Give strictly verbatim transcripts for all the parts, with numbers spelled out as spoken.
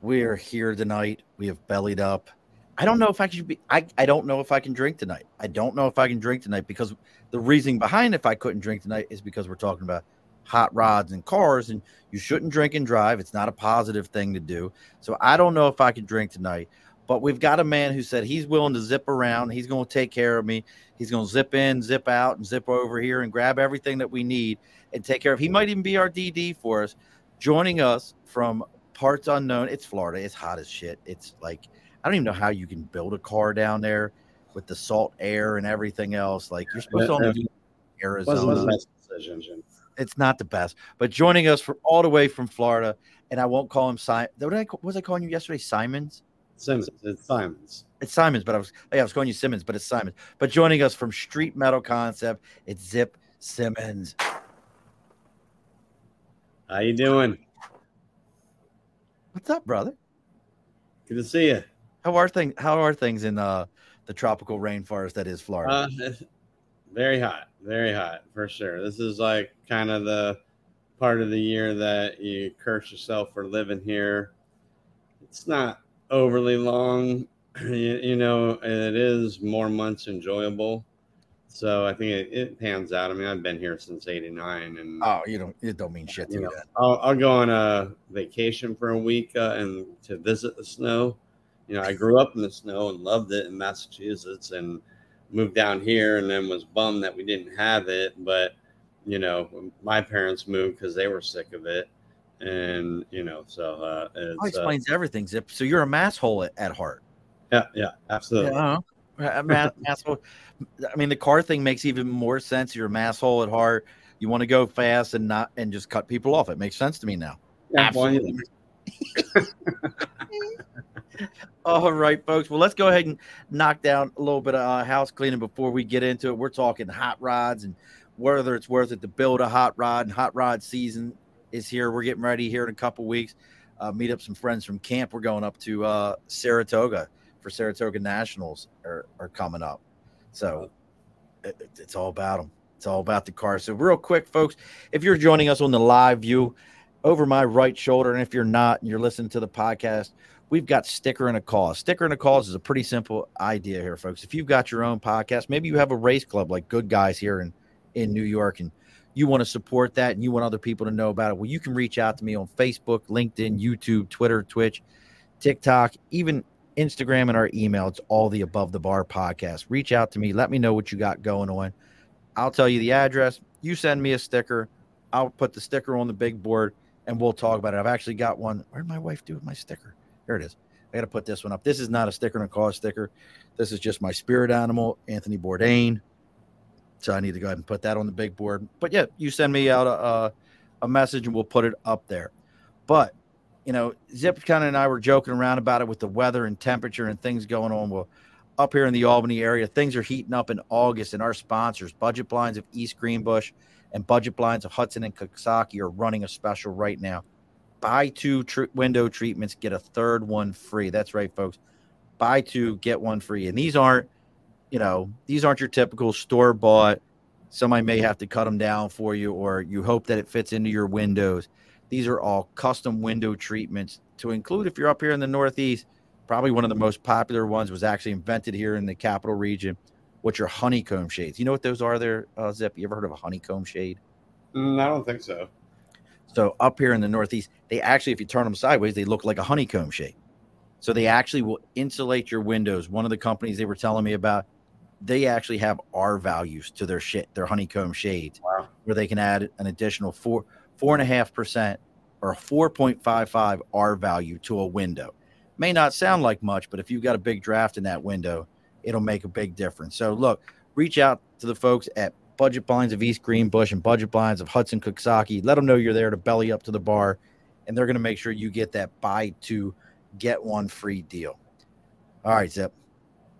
We're here tonight. We have bellied up. I don't know if I should be. I, I don't know if I can drink tonight. I don't know if I can drink tonight because the reason behind if I couldn't drink tonight is because we're talking about hot rods and cars, and you shouldn't drink and drive. It's not a positive thing to do. So I don't know if I can drink tonight. But we've got a man who said he's willing to zip around. He's going to take care of me. He's going to zip in, zip out, and zip over here and grab everything that we need and take care of. He might even be our D D for us. Joining us from parts unknown. It's Florida. It's hot as shit. It's like, I don't even know how you can build a car down there with the salt air and everything else. Like, you're supposed to only do Arizona. It's not the best. But joining us from all the way from Florida, and I won't call him Simon. What, what was I calling you yesterday? Simons? Simmons. It's Simmons. It's Simmons, but I was yeah, I was calling you Simmons, but it's Simmons. But joining us from Street Metal Concept, it's Zip Simmons. How you doing? What's up, brother? Good to see you. How are things? How are things in uh, the tropical rainforest that is Florida? Uh, very hot, very hot for sure. This is like kind of the part of the year that you curse yourself for living here. It's not overly long, you, you know, and it is more months enjoyable, so I think it, it pans out. I mean, I've been here since eighty-nine, and oh, you don't it don't mean shit to me. I'll, I'll go on a vacation for a week uh, and to visit the snow. You know, I grew up in the snow and loved it in Massachusetts, and moved down here, and then was bummed that we didn't have it. But you know, my parents moved because they were sick of it. And you know, so uh, it's, that explains uh, everything, Zip. So you're a mass hole at, at heart, yeah, yeah, absolutely. Yeah, I a mass, mass hole. I mean, the car thing makes even more sense. You're a mass hole at heart, you want to go fast and not and just cut people off. It makes sense to me now, yeah, absolutely. All right, folks. Well, let's go ahead and knock down a little bit of uh, house cleaning before we get into it. We're talking hot rods and whether it's worth it to build a hot rod and hot rod season is here. We're getting ready here in a couple weeks. Uh, meet up some friends from camp. We're going up to uh, Saratoga for Saratoga Nationals are, are coming up. So it, it's all about them. It's all about the car. So real quick, folks, if you're joining us on the live view over my right shoulder, and if you're not and you're listening to the podcast, we've got Sticker and a Cause. Sticker and a Cause is a pretty simple idea here, folks. If you've got your own podcast, maybe you have a race club like Good Guys here in, in New York, and you want to support that and you want other people to know about it, well, you can reach out to me on Facebook, LinkedIn, YouTube, Twitter, Twitch, TikTok, even Instagram and our email. It's all the Above the Bar podcast. Reach out to me. Let me know what you got going on. I'll tell you the address. You send me a sticker. I'll put the sticker on the big board and we'll talk about it. I've actually got one. Where did my wife do with my sticker? Here it is. I got to put this one up. This is not a Sticker and a Cause sticker. This is just my spirit animal, Anthony Bourdain. So I need to go ahead and put that on the big board. But, yeah, you send me out a, a, a message and we'll put it up there. But, you know, Zip kind of and I were joking around about it with the weather and temperature and things going on. Well, up here in the Albany area, things are heating up in August. And our sponsors, Budget Blinds of East Greenbush and Budget Blinds of Hudson and Coxsackie, are running a special right now. Buy two tr- window treatments, get a third one free. That's right, folks. Buy two, get one free. And these aren't. You know, these aren't your typical store-bought. Somebody may have to cut them down for you, or you hope that it fits into your windows. These are all custom window treatments to include, if you're up here in the Northeast, probably one of the most popular ones was actually invented here in the Capital Region, which are honeycomb shades. You know what those are there, uh, Zip? You ever heard of a honeycomb shade? Mm, I don't think so. So up here in the Northeast, they actually, if you turn them sideways, they look like a honeycomb shade. So they actually will insulate your windows. One of the companies they were telling me about, they actually have R values to their shit, their honeycomb shades, wow, where they can add an additional four, four and a half percent or four point five five R value to a window. May not sound like much, but if you've got a big draft in that window, it'll make a big difference. So look, reach out to the folks at Budget Blinds of East Greenbush and Budget Blinds of Hudson Coxsackie. Let them know you're there to belly up to the bar, and they're going to make sure you get that buy two, get one free deal. All right, Zip,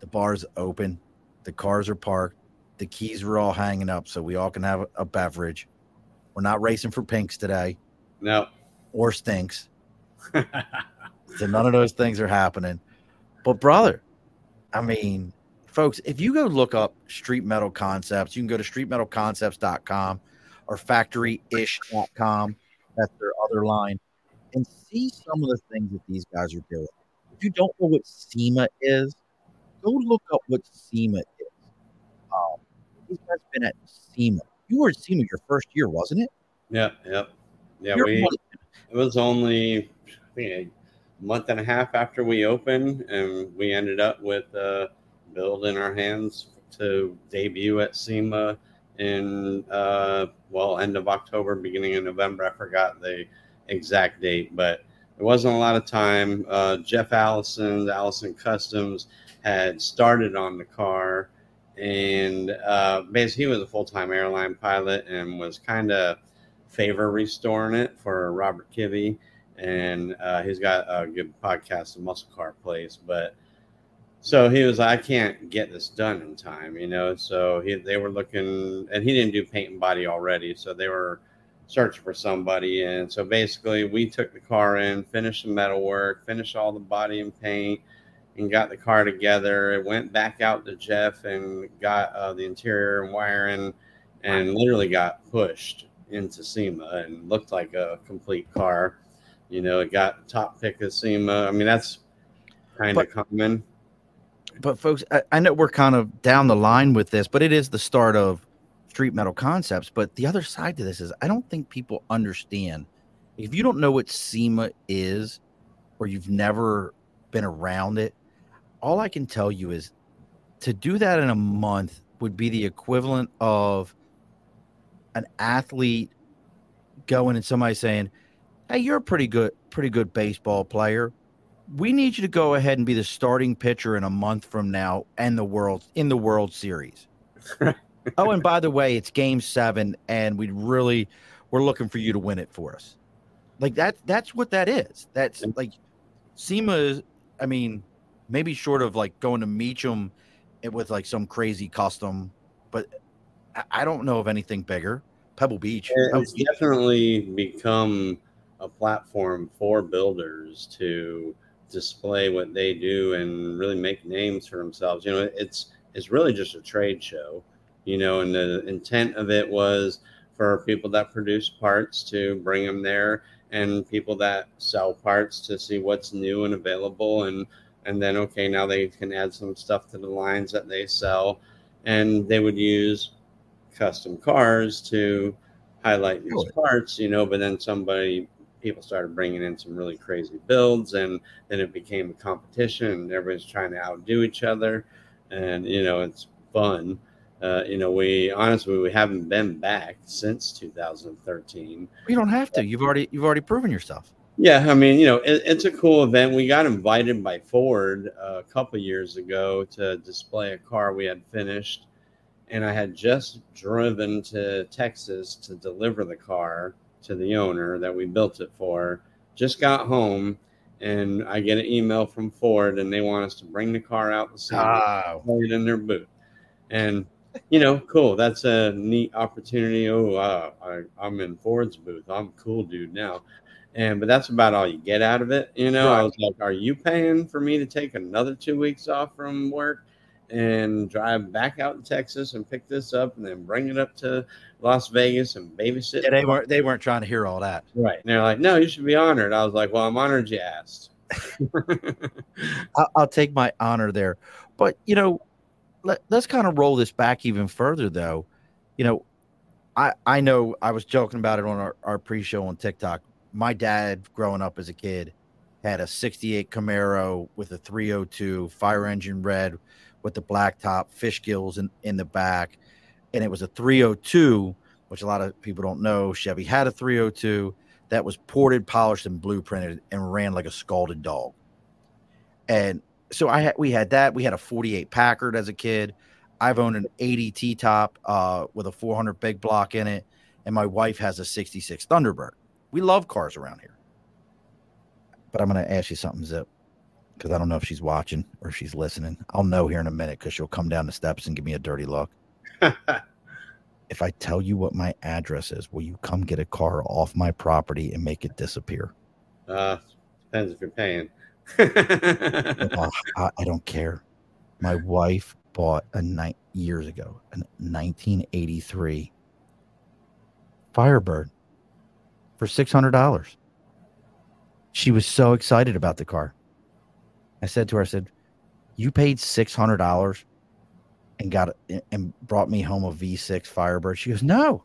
the bar's open, the cars are parked, the keys were all hanging up so we all can have a, a beverage. We're not racing for pinks today. No. Or stinks. So none of those things are happening. But, brother, I mean, folks, if you go look up Street Metal Concepts, you can go to street metal concepts dot com or factory ish dot com. That's their other line. And see some of the things that these guys are doing. If you don't know what SEMA is, go look up what SEMA is. Um, these guys have been at SEMA. You were at SEMA your first year, wasn't it? Yeah, yeah. Yeah, You're we. Funny. It was only I think, a month and a half after we opened, and we ended up with a build in our hands to debut at SEMA in, uh, well, end of October, beginning of November. I forgot the exact date, but it wasn't a lot of time. Uh, Jeff Allison, the Allison Customs, had started on the car. And uh, basically, he was a full-time airline pilot and was kind of favor restoring it for Robert Kivy. And uh, he's got a good podcast, The Muscle Car Place. But so he was like, I can't get this done in time, you know. So he, they were looking, and he didn't do paint and body already. So they were searching for somebody. And so basically, we took the car in, finished the metal work, finished all the body and paint, and got the car together. It went back out to Jeff and got uh, the interior and wiring, and literally got pushed into SEMA and looked like a complete car. You know, it got top pick of SEMA. I mean, that's kind of common. But folks, I, I know we're kind of down the line with this, but it is the start of Street Metal Concepts. But the other side to this is I don't think people understand. If you don't know what SEMA is, or you've never been around it, all I can tell you is to do that in a month would be the equivalent of an athlete going and somebody saying, hey, you're a pretty good, pretty good baseball player. We need you to go ahead and be the starting pitcher in a month from now and the world in the World Series. Oh, and by the way, it's game seven and we really, we're looking for you to win it for us. Like that, that's what that is. That's like SEMA is, I mean, maybe short of like going to Meacham with like some crazy custom, but I don't know of anything bigger. Pebble Beach. It's definitely become a platform for builders to display what they do and really make names for themselves. You know, it's, it's really just a trade show, you know, and the intent of it was for people that produce parts to bring them there and people that sell parts to see what's new and available. And, and then, okay, now they can add some stuff to the lines that they sell, and they would use custom cars to highlight these parts, you know. But then somebody, people started bringing in some really crazy builds, and then it became a competition and everybody's trying to outdo each other. And, you know, it's fun. Uh, you know, we honestly, we haven't been back since two thousand thirteen. You don't have to, you've already, you've already proven yourself. Yeah. I mean, you know, it, it's a cool event. We got invited by Ford a couple years ago to display a car we had finished. And I had just driven to Texas to deliver the car to the owner that we built it for. Just got home, and I get an email from Ford, and they want us to bring the car out and ah. play it in their booth. And, you know, cool. That's a neat opportunity. Oh, uh, I, I'm in Ford's booth. I'm a cool dude now. And but that's about all you get out of it. You know, right. I was like, are you paying for me to take another two weeks off from work and drive back out to Texas and pick this up and then bring it up to Las Vegas and babysit? Yeah, they weren't they weren't trying to hear all that. Right. And they're like, no, you should be honored. I was like, well, I'm honored you asked. I'll, I'll take my honor there. But, you know, let, let's kind of roll this back even further, though. You know, I, I know I was joking about it on our, our pre-show on TikTok. My dad, growing up as a kid, had a sixty-eight Camaro with a three oh two, fire engine red, with the black top, fish gills in, in the back. And it was a three oh two, which a lot of people don't know. Chevy had a three oh two that was ported, polished, and blueprinted and ran like a scalded dog. And so I had, we had that. We had a forty-eight Packard as a kid. I've owned an eighty T-top uh, with a four hundred big block in it. And my wife has a sixty-six Thunderbird. We love cars around here. But I'm going to ask you something, Zip. because I don't know if she's watching or if she's listening. I'll know here in a minute because she'll come down the steps and give me a dirty look. If I tell you what my address is, will you come get a car off my property and make it disappear? Uh, depends if you're paying. I, I don't care. My wife bought a night years ago, a nineteen eighty-three Firebird for six hundred dollars. She was so excited about the car. I said to her, I said, you paid six hundred dollars and got it and brought me home a V six Firebird. She goes, no,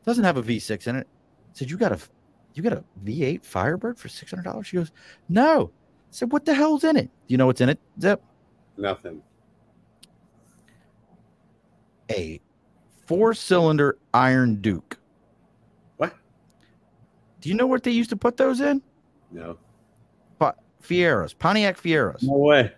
it doesn't have a V six in it. I said, you got a, you got a V eight Firebird for six hundred dollars. She goes, no. I said, what the hell's in it? Do you know what's in it, Zip? Nothing. A four-cylinder Iron Duke. What? Do you know what they used to put those in? No. But Fieras, Pontiac Fieras. No way.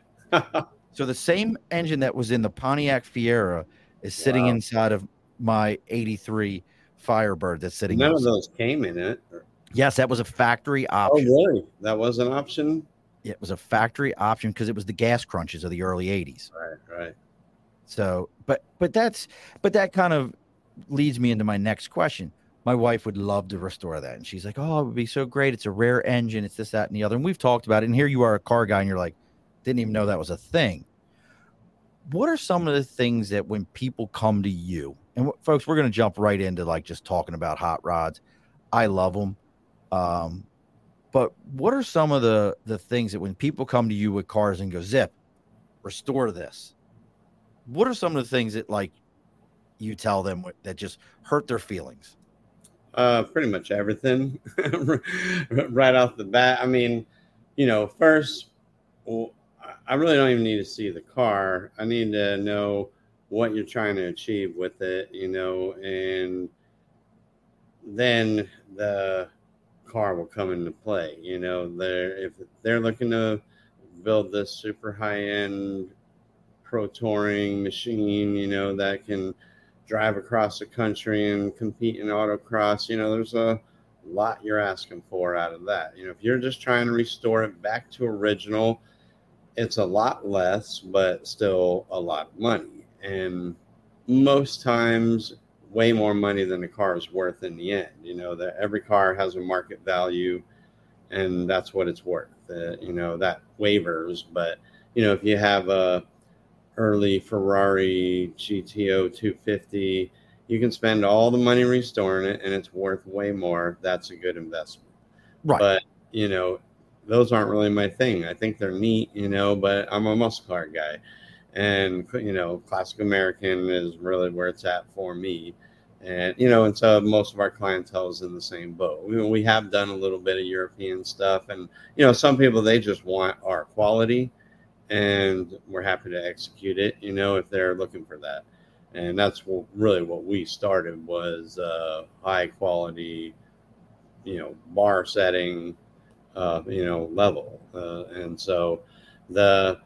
So the same engine that was in the Pontiac Fiera is sitting wow. inside of my eighty-three Firebird that's sitting. None outside. Of those came in it. Or... Yes, that was a factory option. Oh, really? That was an option? It was a factory option because it was the gas crunches of the early eighties. Right, right. So, but but that's but that kind of leads me into my next question. My wife would love to restore that. And she's like, oh, it would be so great. It's a rare engine. It's this, that, and the other. And we've talked about it. And here you are, a car guy, and you're like, didn't even know that was a thing. What are some of the things that when people come to you, and what, folks, we're going to jump right into like just talking about hot rods. I love them. Um, but what are some of the, the things that when people come to you with cars and go, Zip, restore this? What are some of the things that like you tell them that just hurt their feelings? Uh, pretty much everything right off the bat. I mean, you know, first, well, I really don't even need to see the car. I need to know what you're trying to achieve with it, you know, and then the car will come into play. You know, they're, if they're looking to build this super high-end pro touring machine, you know, that can drive across the country and compete in autocross, you know, there's a lot you're asking for out of that. You know, if you're just trying to restore it back to original, it's a lot less, but still a lot of money. And most times, way more money than the car is worth in the end. You know, that every car has a market value, and that's what it's worth. Uh, you know, that wavers. But, you know, if you have a early Ferrari G T O two fifty, you can spend all the money restoring it, and it's worth way more. That's a good investment. Right. But, you know, those aren't really my thing. I think they're neat, you know, but I'm a muscle car guy. And, you know, classic American is really where it's at for me. And, you know, and so most of our clientele is in the same boat. We, we have done a little bit of European stuff. And, you know, some people, they just want our quality, and we're happy to execute it, you know, if they're looking for that. And that's what, really what we started was uh, high quality, you know, bar setting, uh, you know, level. Uh, and so the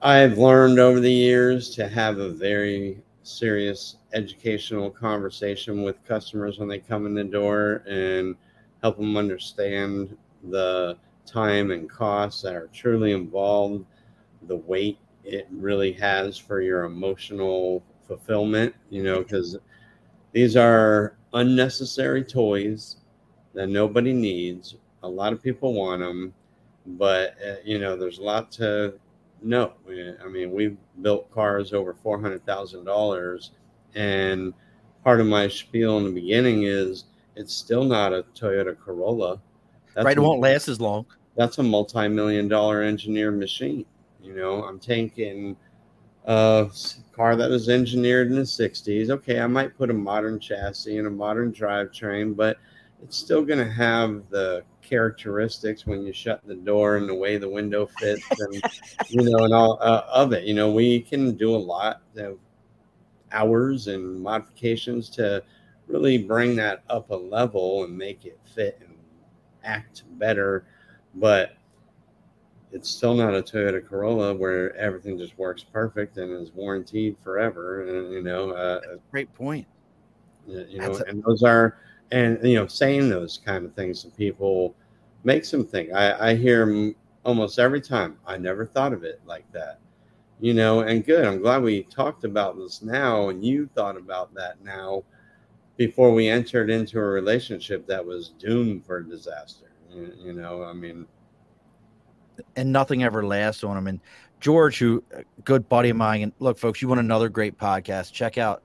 I've learned over the years to have a very serious educational conversation with customers when they come in the door and help them understand the time and costs that are truly involved, the weight it really has for your emotional fulfillment, you know, because these are unnecessary toys that nobody needs. A lot of people want them, but uh, you know, there's a lot to know. I mean, we've built cars over four hundred thousand dollars, and part of my spiel in the beginning is it's still not a Toyota Corolla. That's right, it won't a, last as long. That's a multi-million dollar engineered machine. You know, I'm taking a car that was engineered in the sixties. Okay, I might put a modern chassis and a modern drivetrain, but it's still going to have the characteristics when you shut the door and the way the window fits and, you know, and all uh, of it. You know, we can do a lot of hours and modifications to really bring that up a level and make it fit and act better. But it's still not a Toyota Corolla where everything just works perfect and is warranted forever. And, you know, uh, that's a great point. You know, a- and those are, and, you know, saying those kind of things to people makes them think. I, I hear almost every time. I never thought of it like that, you know, and good. I'm glad we talked about this now and you thought about that now before we entered into a relationship that was doomed for disaster. You, you know, I mean. And nothing ever lasts on them. And George, who a good buddy of mine, and look, folks, you want another great podcast, check out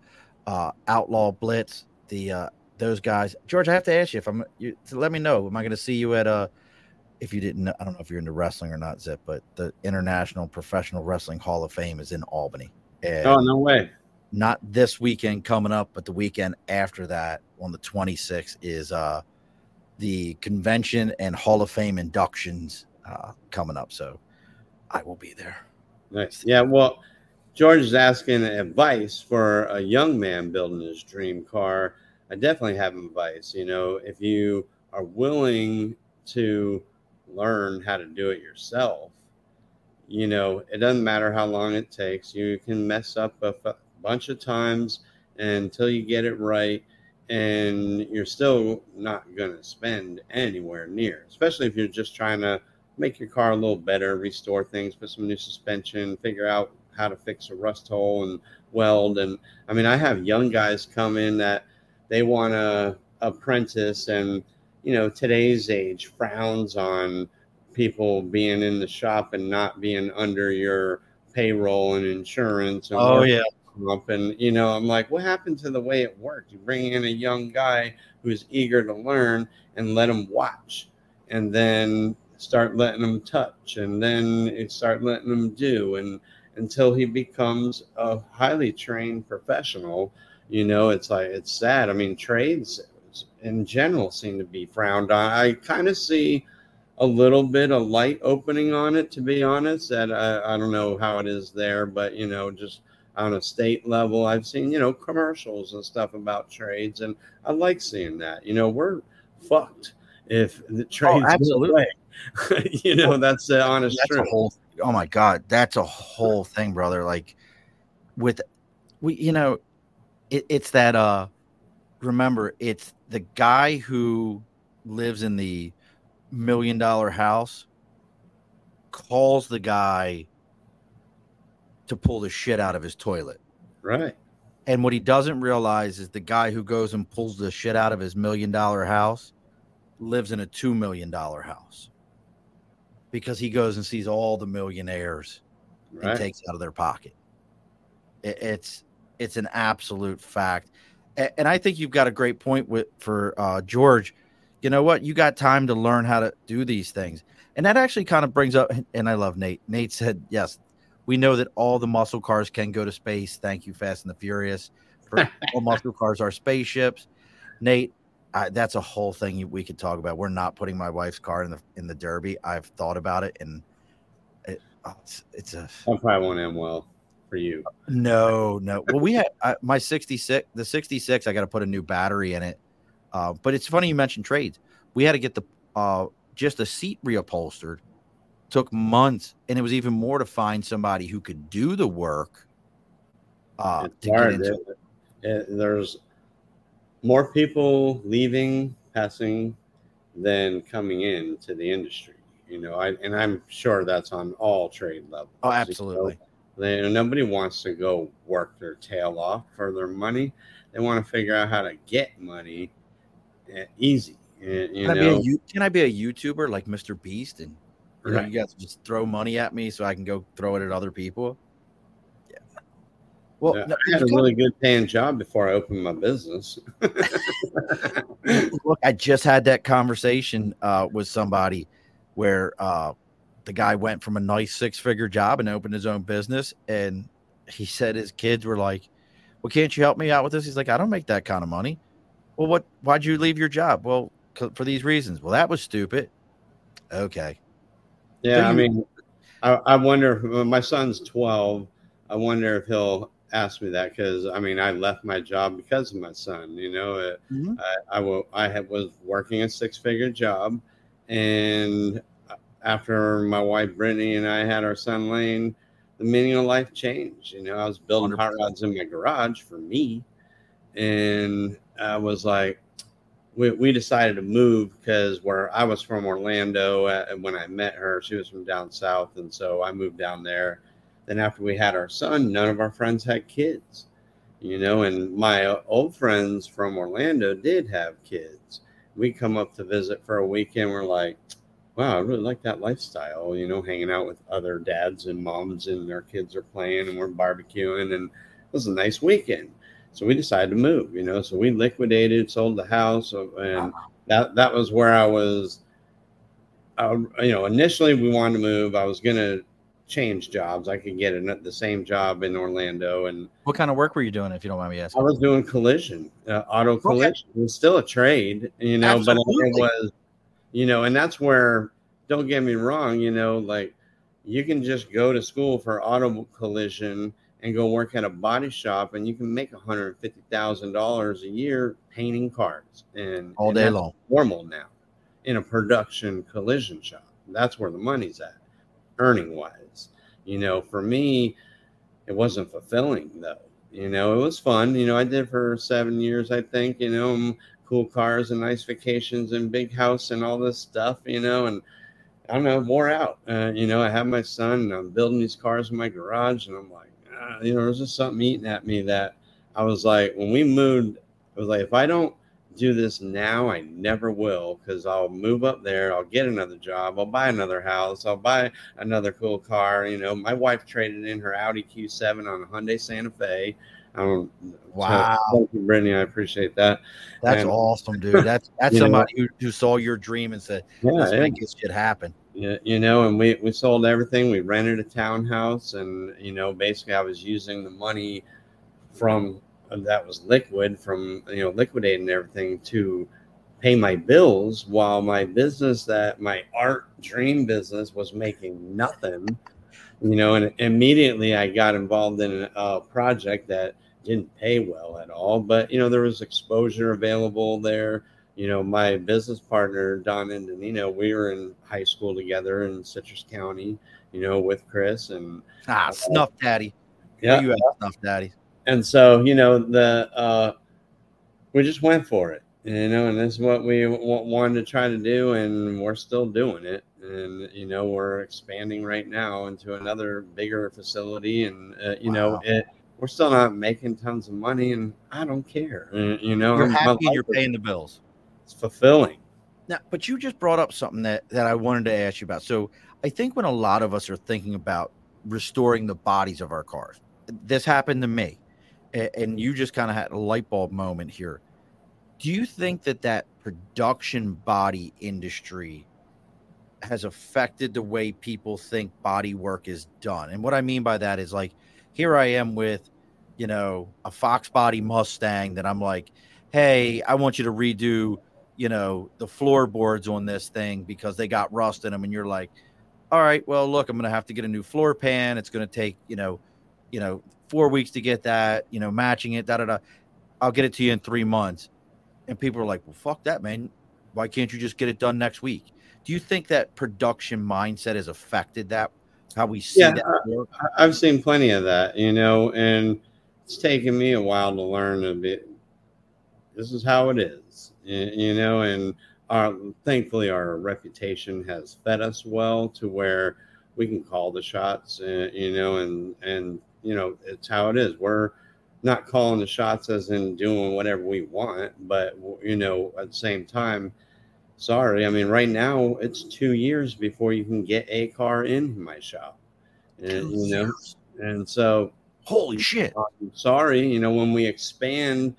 uh, Outlaw Blitz, the uh, those guys. George, I have to ask you if I'm you, to let me know, am I going to see you at uh if you didn't, I don't know if you're into wrestling or not, Zip, but the International Professional Wrestling Hall of Fame is in Albany. And oh, no way. Not this weekend coming up, but the weekend after that on the twenty-sixth is uh, the convention and Hall of Fame inductions uh, coming up. So I will be there. Nice. Yeah, well, George is asking advice for a young man building his dream car. I definitely have advice. You know, if you are willing to learn how to do it yourself, you know, it doesn't matter how long it takes. You can mess up a f- bunch of times until you get it right, and you're still not going to spend anywhere near, especially if you're just trying to make your car a little better, restore things, put some new suspension, figure out how to fix a rust hole and weld. And I mean, I have young guys come in that they want to apprentice, and you know, today's age frowns on people being in the shop and not being under your payroll and insurance. And oh, yeah. And, you know, I'm like, what happened to the way it worked? You bring in a young guy who's eager to learn and let him watch, and then start letting him touch, and then start letting him do. And until he becomes a highly trained professional, you know, it's like, it's sad. I mean, trades in general seem to be frowned on. I kind of see a little bit of light opening on it, to be honest. That I, I don't know how it is there, but you know, just on a state level, I've seen, you know, commercials and stuff about trades, and I like seeing that. You know, we're fucked if the trades oh, absolutely you know, that's the honest that's truth. A whole, oh my god, that's a whole thing, brother. Like with we you know it, it's that uh remember, it's the guy who lives in the million dollar house calls the guy to pull the shit out of his toilet. Right. And what he doesn't realize is the guy who goes and pulls the shit out of his million dollar house lives in a two million dollar house, because he goes and sees all the millionaires right. and takes out of their pocket. It, it's, it's an absolute fact. And I think you've got a great point with for uh, George. You know what? You got time to learn how to do these things. And that actually kind of brings up, and I love Nate. Nate said, yes, we know that all the muscle cars can go to space. Thank you, Fast and the Furious. For all muscle cars are spaceships. Nate, I, that's a whole thing we could talk about. We're not putting my wife's car in the in the Derby. I've thought about it, and it, it's, it's a... I probably won't end well. For you. No, no. Well, we had I, my sixty-six, the sixty-six, I got to put a new battery in it. Uh, but it's funny you mentioned trades. We had to get the uh, just a seat reupholstered. Took months, and it was even more to find somebody who could do the work. Uh, to hard, get into it, it, there's more people leaving, passing than coming in to the industry. You know, I, and I'm sure that's on all trade levels. Oh, absolutely. So, They, nobody wants to go work their tail off for their money. They want to figure out how to get money easy. You can, know? I be a, can I be a YouTuber like Mister Beast and you, right. know, you guys just throw money at me so I can go throw it at other people? Yeah. Well, yeah, no, I had a really good paying job before I opened my business. Look, I just had that conversation uh, with somebody where uh, – the guy went from a nice six-figure job and opened his own business, and he said his kids were like, well, can't you help me out with this? He's like, I don't make that kind of money. Well, what? Why'd you leave your job? Well, c- for these reasons. Well, that was stupid. Okay. Yeah, so I mean, I, I wonder, my son's twelve. I wonder if he'll ask me that, because, I mean, I left my job because of my son. You know, it, mm-hmm. I, I, will, I have, was working a six-figure job, and after my wife Brittany and I had our son Lane, the meaning of life changed. You know, I was building one hundred percent hot rods in my garage for me, and I was like, we, we decided to move because where I was from Orlando, uh, and when I met her, she was from down south. And so I moved down there. Then after we had our son, none of our friends had kids, you know, and my old friends from Orlando did have kids. We come up to visit for a weekend. We're like, wow, I really like that lifestyle, you know, hanging out with other dads and moms and their kids are playing and we're barbecuing. And it was a nice weekend. So we decided to move, you know, so we liquidated, sold the house. And that, that was where I was, I, you know, initially we wanted to move. I was going to change jobs. I could get an, the same job in Orlando. And what kind of work were you doing, if you don't mind me asking? I was doing collision, uh, auto collision. Okay. It was still a trade, you know, Absolutely. But it was, you know, and that's where, don't get me wrong, you know, like you can just go to school for auto collision and go work at a body shop and you can make one hundred fifty thousand dollars a year painting cars and all day and long. Normal now in a production collision shop. That's where the money's at, earning wise. You know, for me, it wasn't fulfilling though. You know, it was fun. You know, I did it for seven years, I think, you know, I'm, cool cars and nice vacations and big house and all this stuff, you know, and I don't know, wore out. Uh, you know, I have my son and I'm building these cars in my garage and I'm like, ah, you know, there's just something eating at me that I was like, when we moved, I was like, if I don't do this now, I never will, because I'll move up there. I'll get another job. I'll buy another house. I'll buy another cool car. You know, my wife traded in her Audi Q seven on a Hyundai Santa Fe. Um, wow, so thank you, Brittany. I appreciate that. That's and, awesome, dude. That's that's somebody who, who saw your dream and said, yeah, "Let's yeah. make this shit happen." Yeah, you know, and we we sold everything. We rented a townhouse, and you know, basically, I was using the money from that was liquid from you know liquidating everything to pay my bills, while my business, that my art dream business, was making nothing. You know, and immediately I got involved in a project that didn't pay well at all, but you know, there was exposure available there. You know, my business partner, Don Indonino, we were in high school together in Citrus County, you know, with Chris and ah, uh, Snuff Daddy. Yeah. You had Snuff Daddy. And so, you know, the, uh, we just went for it, you know, and that's what we w- wanted to try to do. And we're still doing it. And, you know, we're expanding right now into another bigger facility. And, uh, you wow. know, it, we're still not making tons of money. And I don't care. And, you know, you're happy you're paying the bills. It's fulfilling. Now, but you just brought up something that, that I wanted to ask you about. So I think when a lot of us are thinking about restoring the bodies of our cars, this happened to me. And you just kind of had a light bulb moment here. Do you think that that production body industry has affected the way people think body work is done? And what I mean by that is, like, here I am with, you know, a Fox Body Mustang that I'm like, hey, I want you to redo, you know, the floorboards on this thing because they got rust in them. And you're like, all right, well, look, I'm going to have to get a new floor pan. It's going to take, you know, you know, four weeks to get that, you know, matching it, da, da, da. I'll get it to you in three months. And people are like, well, fuck that, man. Why can't you just get it done next week? Do you think that production mindset has affected that, how we see yeah, that work? I've seen plenty of that, you know, and it's taken me a while to learn a bit. This is how it is, you know, and our, thankfully our reputation has fed us well to where we can call the shots, uh, you know, and, and, you know, it's how it is. We're not calling the shots as in doing whatever we want, but, you know, at the same time, sorry, I mean, right now it's two years before you can get a car in my shop, and, you know, and so holy shit. I'm sorry, you know, when we expand,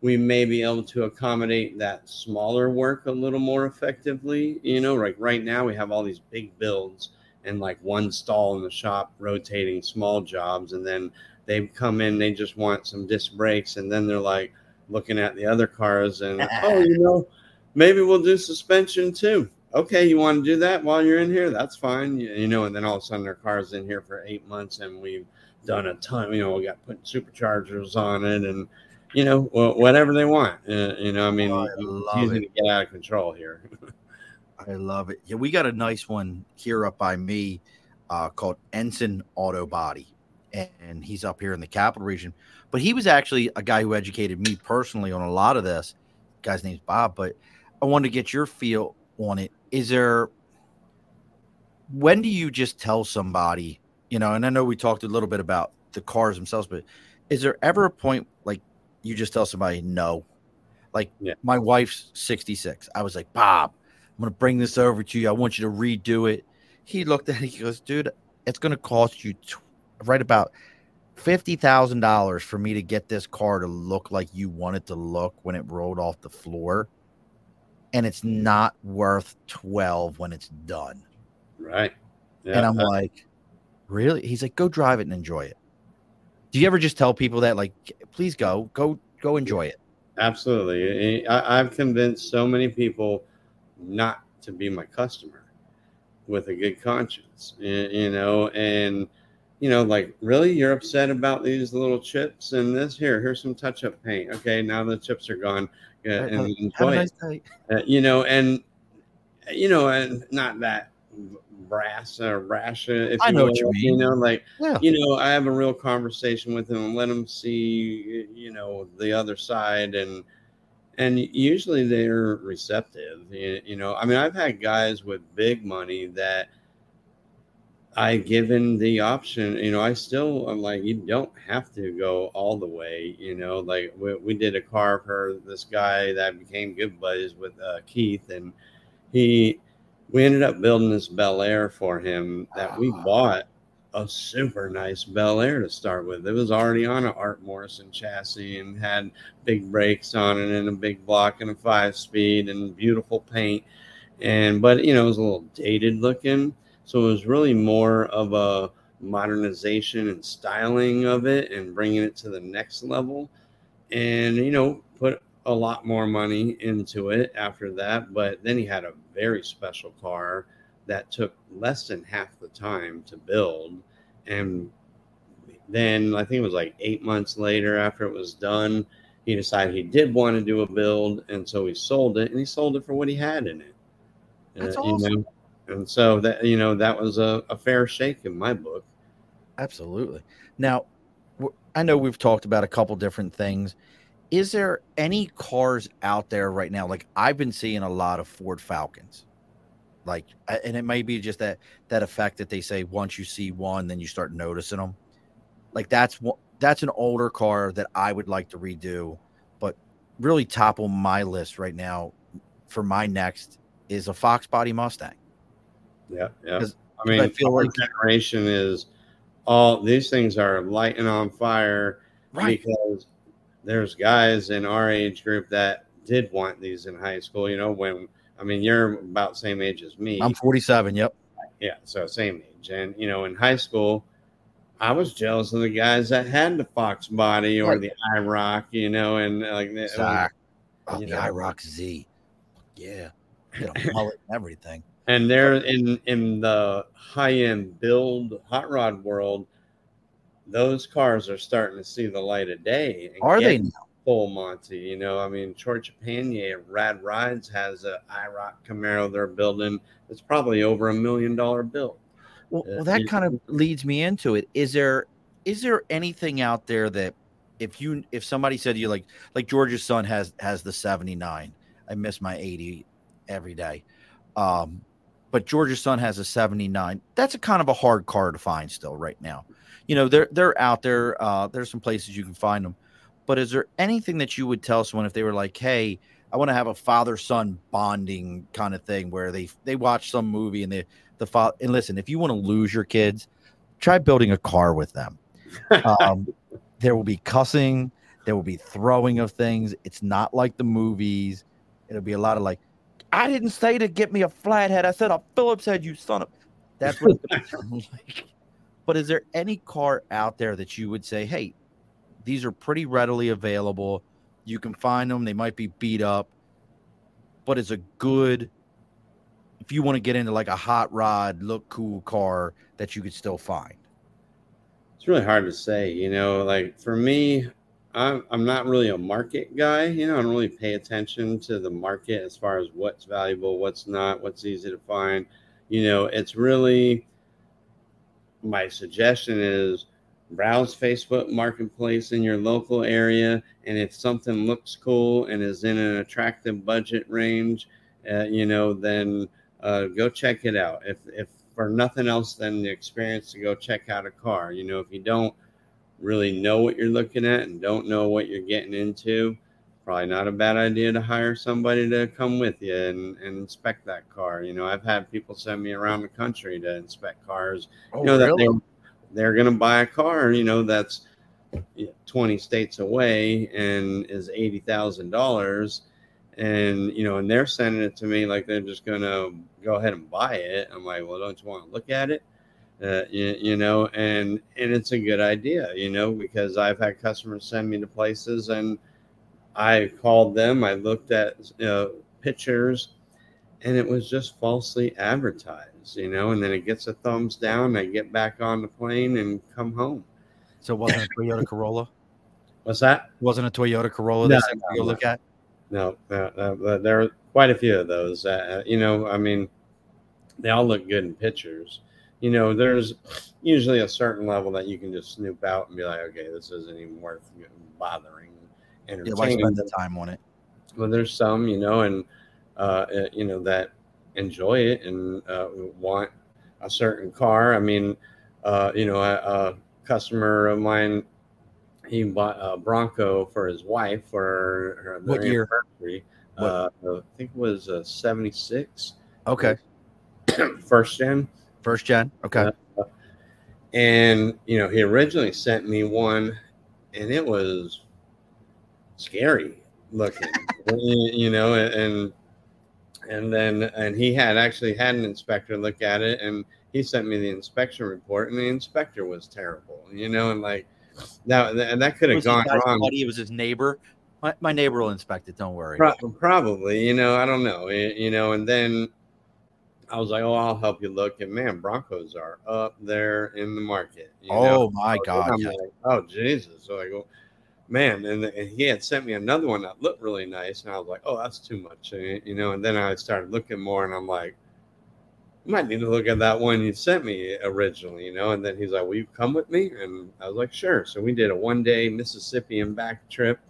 we may be able to accommodate that smaller work a little more effectively. You know, like right now we have all these big builds and like one stall in the shop rotating small jobs, and then they come in, they just want some disc brakes, and then they're like looking at the other cars and oh, you know. Maybe we'll do suspension too. Okay, you want to do that while you're in here? That's fine. You, you know, and then all of a sudden their car's in here for eight months and we've done a ton. You know, we got putting superchargers on it and, you know, whatever they want. Uh, you know, I mean, oh, I it's easy it. to get out of control here. I love it. Yeah, we got a nice one here up by me uh, called Ensign Auto Body. And he's up here in the Capital Region. But he was actually a guy who educated me personally on a lot of this. guy's name's Bob, but I want to get your feel on it. Is there, when do you just tell somebody, you know, and I know we talked a little bit about the cars themselves, but is there ever a point like you just tell somebody no? Like yeah. my wife's sixty-six. I was like, Bob, I'm going to bring this over to you. I want you to redo it. He looked at it. He goes, dude, it's going to cost you tw- right about fifty thousand dollars for me to get this car to look like you want it to look when it rolled off the floor. And it's not worth twelve when it's done. Right. Yeah. And I'm uh, like, really? He's like, go drive it and enjoy it. Do you ever just tell people that, like, please go, go, go enjoy it? Absolutely. I, I've convinced so many people not to be my customer with a good conscience, you know, and, you know, like, really, you're upset about these little chips and this here, here's some touch up paint. Okay. Now the chips are gone. Yeah, and enjoy it. Uh, you know, and, you know, and not that brass or rash. If I know what you mean. You know, like, yeah. you know, I have a real conversation with them and let them see, you know, the other side. And, and usually they're receptive, you know. I mean, I've had guys with big money that I given the option, you know, I still, I'm like, you don't have to go all the way, you know, like we, we did a car for this guy that became good buddies with uh, Keith, and he, we ended up building this Bel Air for him that we bought a super nice Bel Air to start with. It was already on an Art Morrison chassis and had big brakes on it and a big block and a five speed and beautiful paint. And, but, you know, it was a little dated looking. So it was really more of a modernization and styling of it and bringing it to the next level. And, you know, put a lot more money into it after that. But then he had a very special car that took less than half the time to build. And then I think it was like eight months later after it was done, he decided he did want to do a build. And so he sold it, and he sold it for what he had in it. That's uh, awesome. You know? And so that, you know, that was a, a fair shake in my book. Absolutely. Now, I know we've talked about a couple different things. Is there any cars out there right now? Like, I've been seeing a lot of Ford Falcons. Like, and it may be just that that effect that they say once you see one, then you start noticing them. Like, that's that's an older car that I would like to redo, but really top on my list right now for my next is a Fox Body Mustang. Yeah, yeah. I mean, I feel like generation is all these things are lighting on fire, right? Because there's guys in our age group that did want these in high school. You know, when I mean, you're about same age as me. I'm forty-seven. Yep. Yeah, so same age, and you know, in high school, I was jealous of the guys that had the Fox Body or right. the I ROC. You know, and like Sock. Oh, the know. I ROC Z. Yeah, you know, everything. And they're in, in the high-end build hot rod world, those cars are starting to see the light of day. And are they now? Full Monty, you know. I mean, George Panier, Rad Rides has a I ROC Camaro they're building. It's probably over a million-dollar build. Well, uh, well, that kind of leads me into it. Is there is there anything out there that if you if somebody said to you, like like George's son has has the seventy-nine. I miss my eighty every day. Um But George's son has a seventy-nine. That's a kind of a hard car to find still right now. You know, they're they're out there. Uh, there's some places you can find them. But is there anything that you would tell someone if they were like, hey, I want to have a father-son bonding kind of thing where they they watch some movie and they the father and listen, if you want to lose your kids, try building a car with them. Um, there will be cussing. There will be throwing of things. It's not like the movies. It'll be a lot of like, I didn't say to get me a flathead. I said a Phillips head, you son of... That's what it's like. But is there any car out there that you would say, hey, these are pretty readily available. You can find them. They might be beat up. But it's a good... If you want to get into like a hot rod, look cool car that you could still find. It's really hard to say. You know, like for me... I'm, I'm not really a market guy, you know, I don't really pay attention to the market as far as what's valuable, what's not, what's easy to find. You know, it's really, my suggestion is Browse Facebook Marketplace in your local area, and if something looks cool and is in an attractive budget range, uh, you know, then uh, go check it out. If if for nothing else than the experience to go check out a car, you know, if you don't really know what you're looking at and don't know what you're getting into, probably not a bad idea to hire somebody to come with you and, and inspect that car. You know, I've had people send me around the country to inspect cars. Oh, you know, really? That they, they're going to buy a car, you know, that's twenty states away and is eighty thousand dollars. And, you know, and they're sending it to me like they're just going to go ahead and buy it. I'm like, well, don't you want to look at it? Uh, you, you know, and, and it's a good idea, you know, because I've had customers send me to places and I called them. I looked at uh, pictures and it was just falsely advertised, you know, and then it gets a thumbs down. I get back on the plane and come home. So it wasn't a Toyota Corolla? What's that? It wasn't a Toyota Corolla that no, no, you no. look at? No, no, no, there are quite a few of those. Uh, you know, I mean, they all look good in pictures. You know, there's usually a certain level that you can just snoop out and be like, okay, this isn't even worth bothering. Yeah, why spend the time on it? Well, there's some, you know, and, uh, you know, that enjoy it and uh, want a certain car. I mean, uh, you know, a, a customer of mine, he bought a Bronco for his wife for her what their year? anniversary. What? Uh, I think it was uh, seventy-six. Okay. First gen. First gen. Okay. Uh, and, you know, he originally sent me one and it was scary looking, you know, and and then and he had actually had an inspector look at it and he sent me the inspection report and the inspector was terrible, you know, and like that that, that could have gone wrong. Buddy, it was his neighbor. My, my neighbor will inspect it. Don't worry. Pro- probably, you know, I don't know, you know, and then I was like, oh, I'll help you look. And man, Broncos are up there in the market. You oh know? my so God. Yeah. Like, oh, Jesus. So I go, man, and, and he had sent me another one that looked really nice, and I was like, oh, that's too much, you know, and then I started looking more, and I'm like, you might need to look at that one you sent me originally, you know, and then he's like, will you come with me? And I was like, sure. So we did a one-day Mississippi and back trip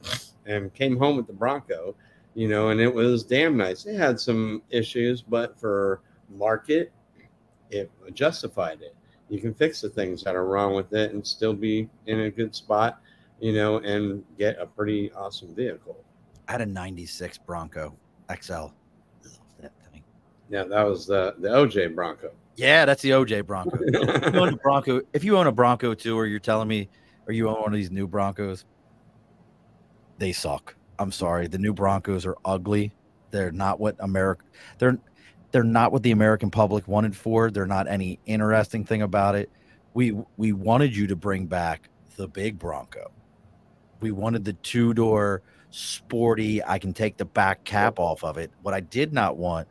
and came home with the Bronco, you know, and it was damn nice. It had some issues, but for market, it justified it. You can fix the things that are wrong with it and still be in a good spot, you know, and get a pretty awesome vehicle. I had a ninety-six Bronco X L. Love that thing. Yeah, that was the, the O J Bronco. Yeah, that's the O J Bronco. If you own a Bronco, if you own a Bronco too, or you're telling me, or you own one of these new Broncos, they suck. I'm sorry. The new Broncos are ugly. They're not what America, they're, they're not what the American public wanted for. They're not any interesting thing about it. We, we wanted you to bring back the big Bronco. We wanted the two-door sporty, I can take the back cap off of it. What I did not want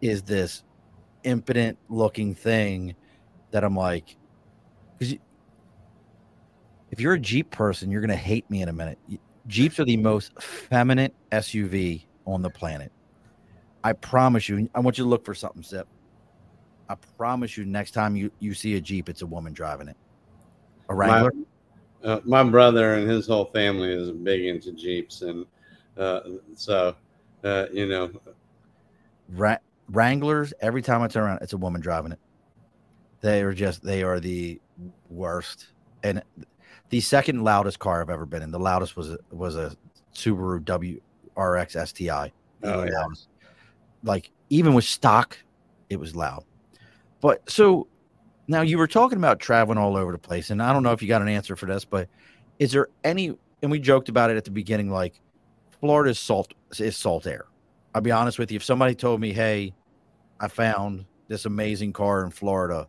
is this impotent-looking thing that I'm like, because you, if you're a Jeep person, you're going to hate me in a minute. Jeeps are the most feminine S U V on the planet. I promise you, I want you to look for something, Zip. I promise you next time you, you see a Jeep, it's a woman driving it. A Wrangler? My- Uh, my brother and his whole family is big into Jeeps, and uh, so uh, you know, Ra- Wranglers. Every time I turn around, it's a woman driving it. They are just—they are the worst, and the second loudest car I've ever been in. The loudest was a, was a Subaru W R X S T I. Oh, yeah. Like even with stock, it was loud. But so. Now, you were talking about traveling all over the place, and I don't know if you got an answer for this, but is there any – and we joked about it at the beginning, like Florida is salt, is salt air. I'll be honest with you. If somebody told me, hey, I found this amazing car in Florida,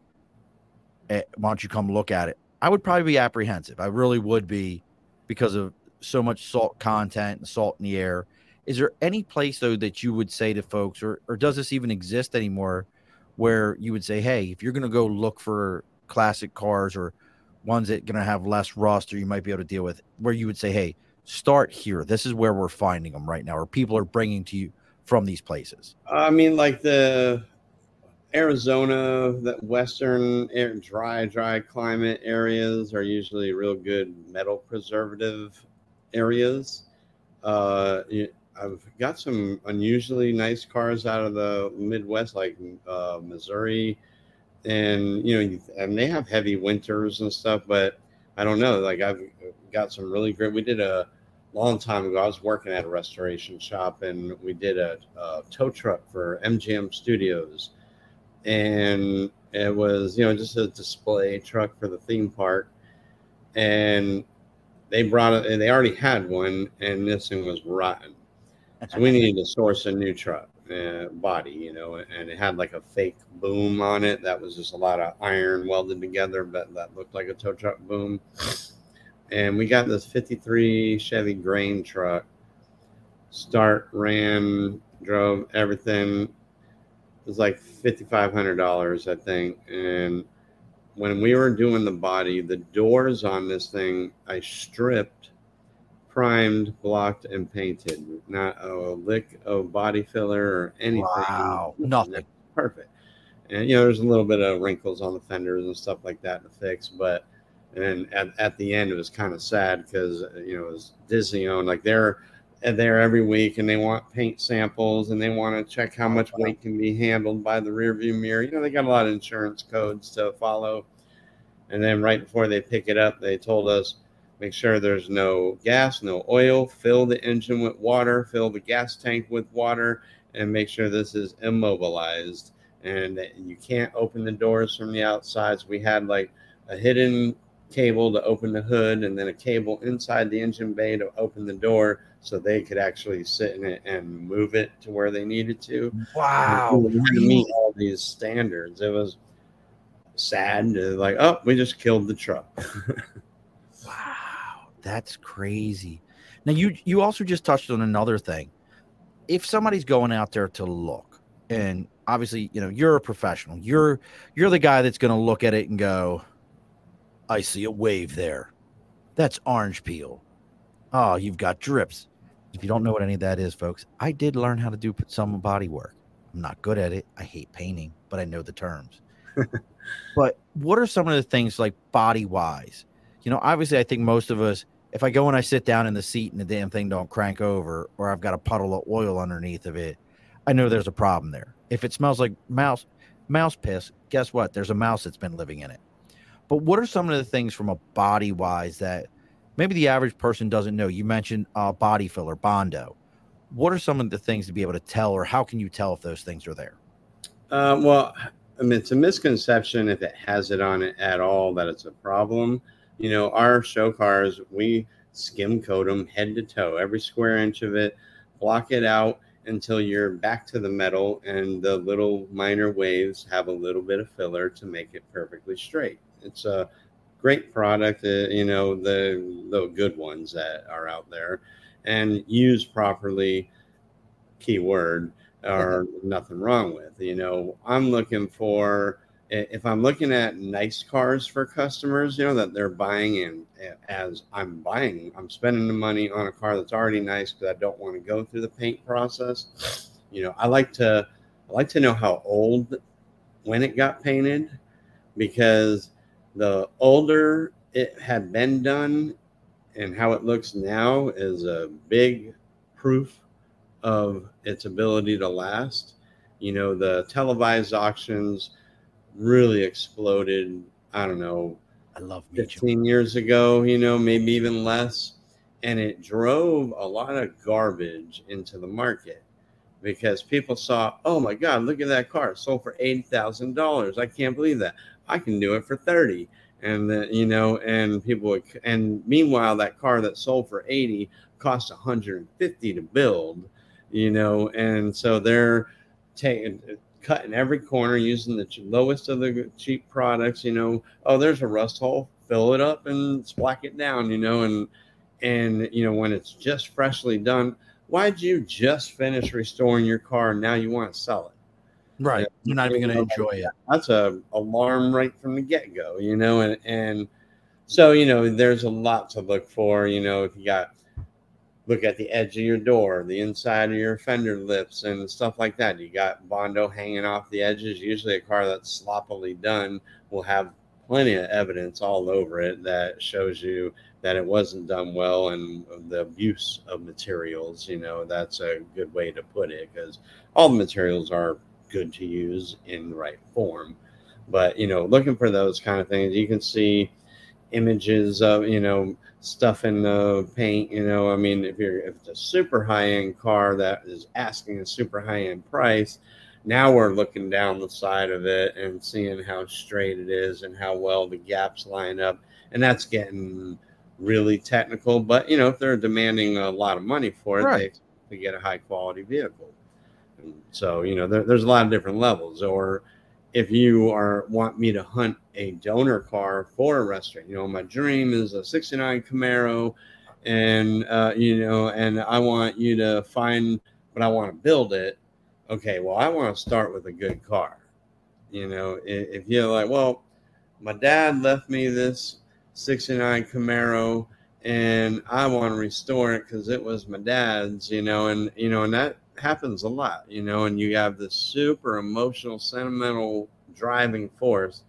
why don't you come look at it? I would probably be apprehensive. I really would be because of so much salt content and salt in the air. Is there any place, though, that you would say to folks, or, or does this even exist anymore, where you would say, hey, if you're going to go look for classic cars or ones that are going to have less rust or you might be able to deal with, where you would say, hey, start here. This is where we're finding them right now, or people are bringing to you from these places. I mean, like the Arizona, that western air, dry, dry climate areas are usually real good metal preservative areas. Uh, I've got some unusually nice cars out of the Midwest, like uh, Missouri, and you know, and they have heavy winters and stuff. But I don't know, like I've got some really great. We did a long time ago. I was working at a restoration shop, and we did a, a tow truck for M G M Studios. And it was, you know, just a display truck for the theme park, and they brought it, and they already had one, and this thing was rotten, so we needed to source a new truck uh, body, you know, and it had like a fake boom on it that was just a lot of iron welded together, but that looked like a tow truck boom. And we got this fifty-three Chevy grain truck, start ran, drove everything. It was like fifty-five hundred dollars, I think. And when we were doing the body, the doors on this thing, I stripped, primed, blocked, and painted. Not a lick of body filler or anything. Wow, nothing. Perfect. And, you know, there's a little bit of wrinkles on the fenders and stuff like that to fix. But and at, at the end, it was kind of sad because, you know, it was Disney-owned. Like, they're... there every week, and they want paint samples, and they want to check how much weight can be handled by the rearview mirror. You know, they got a lot of insurance codes to follow. And then right before they pick it up, they told us, make sure there's no gas, no oil, fill the engine with water, fill the gas tank with water, and make sure this is immobilized. And you can't open the doors from the outside. So we had like a hidden cable to open the hood, and then a cable inside the engine bay to open the door, so they could actually sit in it and move it to where they needed to. Wow. We had to meet all these standards. It was sad. Like, oh, we just killed the truck. Wow. That's crazy. Now, you, you also just touched on another thing. If somebody's going out there to look, and obviously, you know, you're a professional. You're you're the guy that's going to look at it and go, I see a wave there. That's orange peel. Oh, you've got drips. If you don't know what any of that is, folks, I did learn how to do some body work. I'm not good at it. I hate painting, but I know the terms. But what are some of the things, like, body-wise? You know, obviously, I think most of us, if I go and I sit down in the seat and the damn thing don't crank over, or I've got a puddle of oil underneath of it, I know there's a problem there. If it smells like mouse, mouse piss, guess what? There's a mouse that's been living in it. But what are some of the things from a body wise that maybe the average person doesn't know? You mentioned uh, body filler, Bondo. What are some of the things to be able to tell, or how can you tell if those things are there? Uh, well, I mean, it's a misconception if it has it on it at all that it's a problem. You know, our show cars, we skim coat them head to toe, every square inch of it, block it out until you're back to the metal, and the little minor waves have a little bit of filler to make it perfectly straight. It's a great product, uh, you know, the the good ones that are out there, and used properly, keyword, are nothing wrong with. You know, I'm looking for, if I'm looking at nice cars for customers, you know, that they're buying, and as I'm buying, I'm spending the money on a car that's already nice because I don't want to go through the paint process. You know, I like to I like to know how old, when it got painted, because the older it had been done and how it looks now is a big proof of its ability to last. You know, the televised auctions really exploded, I don't know, I love fifteen years ago, you know, maybe even less. And it drove a lot of garbage into the market because people saw, oh, my God, look at that car. It sold for eighty thousand dollars. I can't believe that. I can do it for thirty, and then, you know, and people would, and meanwhile, that car that sold for eighty cost one hundred fifty to build, you know, and so they're taking, cutting every corner, using the lowest of the cheap products, you know. Oh, there's a rust hole, fill it up and splack it down, you know, and and you know, when it's just freshly done, why'd you just finish restoring your car and now you want to sell it? Right. You're not even going to enjoy it. That's a alarm right from the get-go, you know, and, and so, you know, there's a lot to look for, you know, if you got look at the edge of your door, the inside of your fender lips, and stuff like that. You got Bondo hanging off the edges. Usually a car that's sloppily done will have plenty of evidence all over it that shows you that it wasn't done well, and the abuse of materials, you know, that's a good way to put it, because all the materials are good to use in the right form. But, you know, looking for those kind of things, you can see images of, you know, stuff in the paint, you know, I mean, if you're, if it's a super high-end car that is asking a super high-end price, now we're looking down the side of it and seeing how straight it is and how well the gaps line up. And that's getting really technical, but, you know, if they're demanding a lot of money for it, right, they, they get a high-quality vehicle. And so, you know, there, there's a lot of different levels. Or if you are want me to hunt a donor car for a restaurant, you know, my dream is a sixty-nine Camaro, and uh, you know, and I want you to find, but I want to build it. Okay, well, I want to start with a good car. You know, if, if you're like, well, my dad left me this sixty-nine Camaro, and I want to restore it because it was my dad's. You know, and you know, and that happens a lot, you know, and you have this super emotional, sentimental driving force.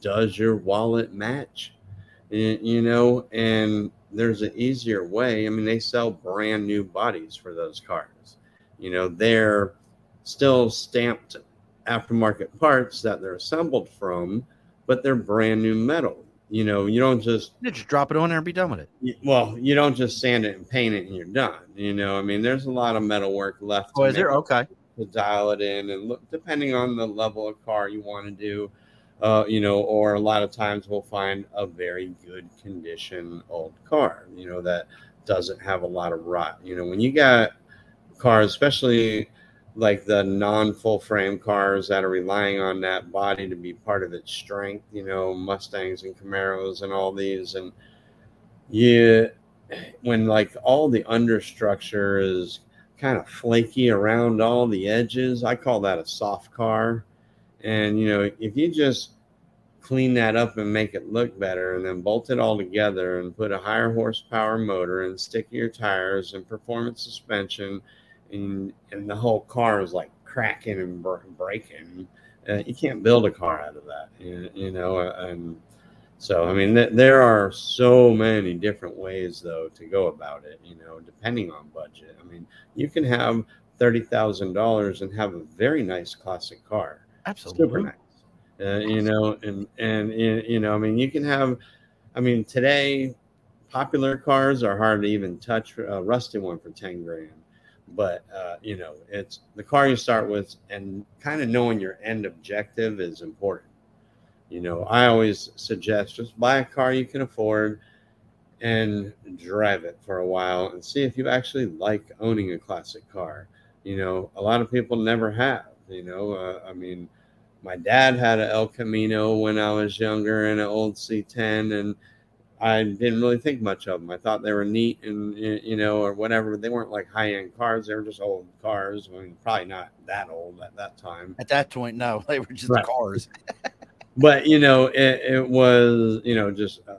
Does your wallet match? You know, and there's an easier way. I mean, they sell brand new bodies for those cars. You know, they're still stamped aftermarket parts that they're assembled from, but they're brand new metal. You know, you don't just, you just drop it on there and be done with it. Well, you don't just sand it and paint it and you're done. You know, I mean, there's a lot of metal work left. Oh, is there? Okay. To dial it in and look, depending on the level of car you want to do, uh, you know, or a lot of times we'll find a very good condition old car, you know, that doesn't have a lot of rot. You know, when you got cars, especially like the non-full frame cars that are relying on that body to be part of its strength, you know, Mustangs and Camaros and all these. And you, when like all the understructure is kind of flaky around all the edges, I call that a soft car. And, you know, if you just clean that up and make it look better and then bolt it all together and put a higher horsepower motor and stickier tires and performance suspension, And, and the whole car is like cracking and breaking. Uh, you can't build a car out of that, you, you know. And so, I mean, th- there are so many different ways, though, to go about it, you know, depending on budget. I mean, you can have thirty thousand dollars and have a very nice classic car. Absolutely. Super nice. Uh, awesome. You know, and, and, you know, I mean, you can have, I mean, today, popular cars are hard to even touch. A rusty one for ten grand. But, uh, you know, it's the car you start with, and kind of knowing your end objective is important. You know, I always suggest just buy a car you can afford and drive it for a while and see if you actually like owning a classic car. You know, a lot of people never have, you know, uh, I mean, my dad had an El Camino when I was younger and an old C ten, and I didn't really think much of them. I thought they were neat and, you know, or whatever, but they weren't like high-end cars. They were just old cars. I mean, probably not that old at that time. At that point, no, they were just right. Cars. But, you know, it, it was, you know, just uh,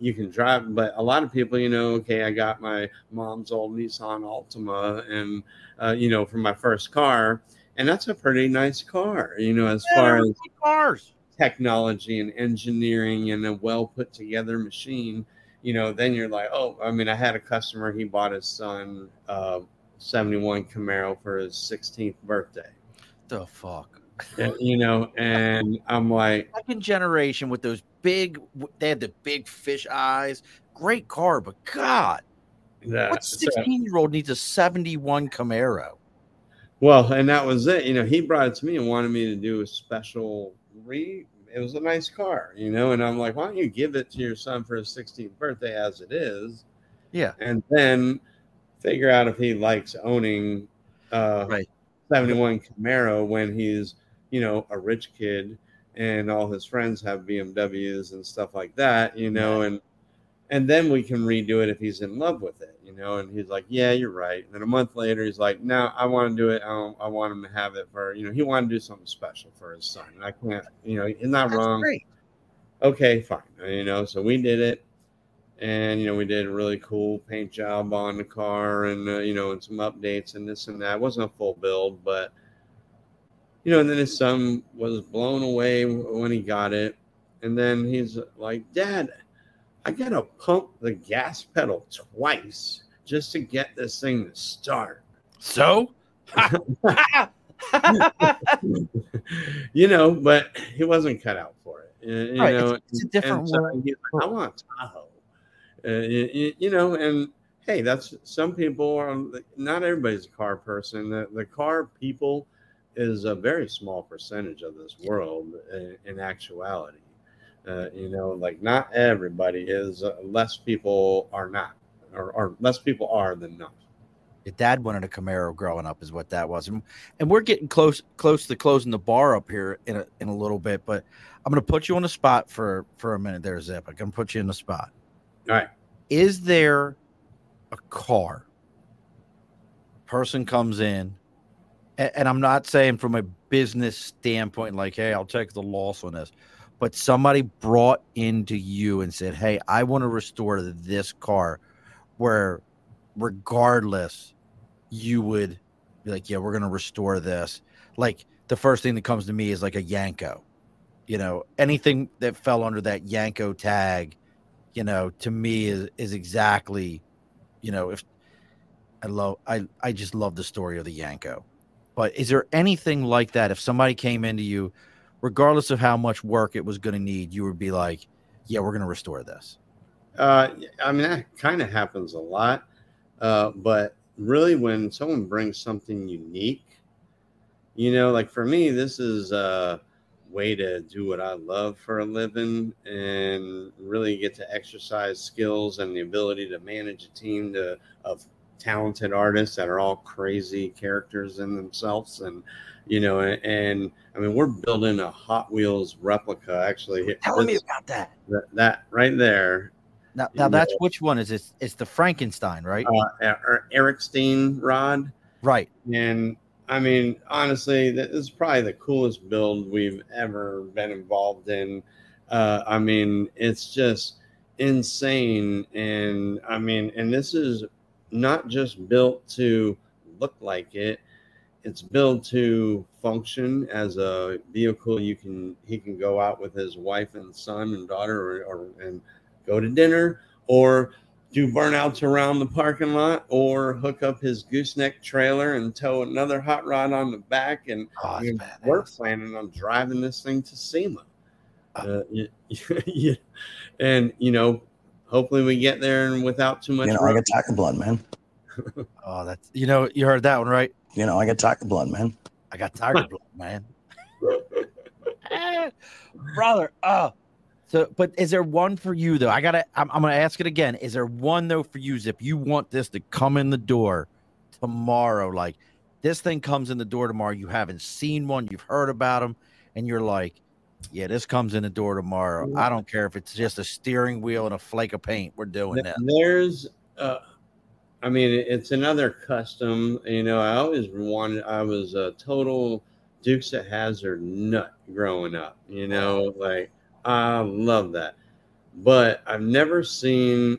you can drive. But a lot of people, you know, okay, I got my mom's old Nissan Altima and, uh, you know, for my first car. And that's a pretty nice car, you know, as yeah, far as cars. Technology and engineering and a well put together machine, you know, then you're like, oh, I mean, I had a customer, he bought his son uh seventy-one Camaro for his sixteenth birthday. The fuck? And, you know, and I'm like, second generation with those big, they had the big fish eyes, great car, but God, that, what sixteen so, year old needs a seventy-one Camaro? Well, and that was it. You know, he brought it to me and wanted me to do a special. Re, it was a nice car, you know, and I'm like, why don't you give it to your son for his sixteenth birthday as it is? Yeah. And then figure out if he likes owning uh right. seventy-one Camaro when he's, you know, a rich kid and all his friends have B M Ws and stuff like that, you know, yeah. and and then we can redo it if he's in love with it, you know, and he's like, yeah, you're right. And then a month later, he's like, no, I want to do it. I, don't, I want him to have it for, you know, he wanted to do something special for his son. And I can't, you know, it's not That's wrong. Great. Okay, fine. You know, so we did it. And, you know, we did a really cool paint job on the car and, uh, you know, and some updates and this and that. It wasn't a full build, but, you know, and then his son was blown away when he got it. And then he's like, Dad, I got to pump the gas pedal twice just to get this thing to start. So? You know, but he wasn't cut out for it. You right, know, it's, it's a different and so one. Like, I want a Tahoe. Uh, you, you know, and hey, that's some people are not everybody's a car person. The, the car people is a very small percentage of this world in, in actuality. Uh, you know, like not everybody is. Uh, less people are not, or, or less people are than not. Your dad wanted a Camaro growing up, is what that was, and, and we're getting close, close to closing the bar up here in a, in a little bit. But I'm going to put you on the spot for for a minute there, Zip. I'm going to put you in the spot. All right. Is there a car? Person comes in, and, and I'm not saying from a business standpoint, like, hey, I'll take the loss on this, but somebody brought into you and said, hey, I want to restore this car, where regardless, you would be like, yeah, we're going to restore this. Like the first thing that comes to me is like a Yenko, you know, anything that fell under that Yenko tag. You know, to me is, is exactly, you know, if I love, I, I just love the story of the Yenko. But is there anything like that? If somebody came into you, regardless of how much work it was going to need, you would be like, yeah, we're going to restore this. Uh, I mean, that kind of happens a lot. Uh, but really when someone brings something unique, you know, like for me, this is, uh, way to do what I love for a living and really get to exercise skills and the ability to manage a team to, of talented artists that are all crazy characters in themselves. And, you know, and, and I mean, we're building a Hot Wheels replica actually. Tell me about that. That, that right there. Now, now that's know. Which one is it? It's the Frankenstein, right? Uh, Erichstein rod. Right. And, I mean, honestly, this is probably the coolest build we've ever been involved in. Uh, I mean, it's just insane. And I mean, and this is not just built to look like it. It's built to function as a vehicle. You can, he can go out with his wife and son and daughter or, or and go to dinner or do burnouts around the parking lot or hook up his gooseneck trailer and tow another hot rod on the back. And oh, you know, we're planning on driving this thing to SEMA. Uh, yeah. And, you know, hopefully we get there and without too much. You know, I got taco blood, man. Oh, that's, you know, you heard that one, right? You know, I got taco blood, man. I got tiger blood, man. Brother. Oh, So, but is there one for you though? I gotta, I'm, I'm gonna ask it again. Is there one though for you, Zip? You want this to come in the door tomorrow? Like this thing comes in the door tomorrow. You haven't seen one, you've heard about them, and you're like, yeah, this comes in the door tomorrow. I don't care if it's just a steering wheel and a flake of paint. We're doing that. There's, uh, I mean, it's another custom. You know, I always wanted. I was a total Dukes of Hazzard nut growing up. You know, like. I love that, but I've never seen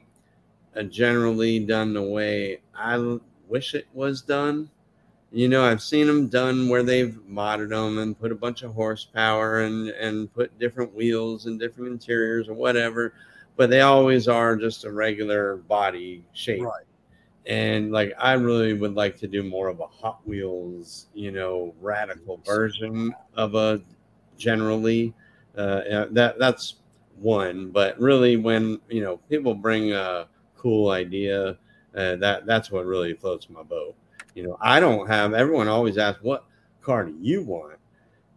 a General Lee done the way I wish it was done. You know, I've seen them done where they've modded them and put a bunch of horsepower and, and put different wheels and different interiors or whatever, but they always are just a regular body shape. Right. And like, I really would like to do more of a Hot Wheels, you know, radical version of a General Lee. Uh, that that's one, but really when, you know, people bring a cool idea, uh, that that's what really floats my boat. You know, I don't have, everyone always asks, what car do you want?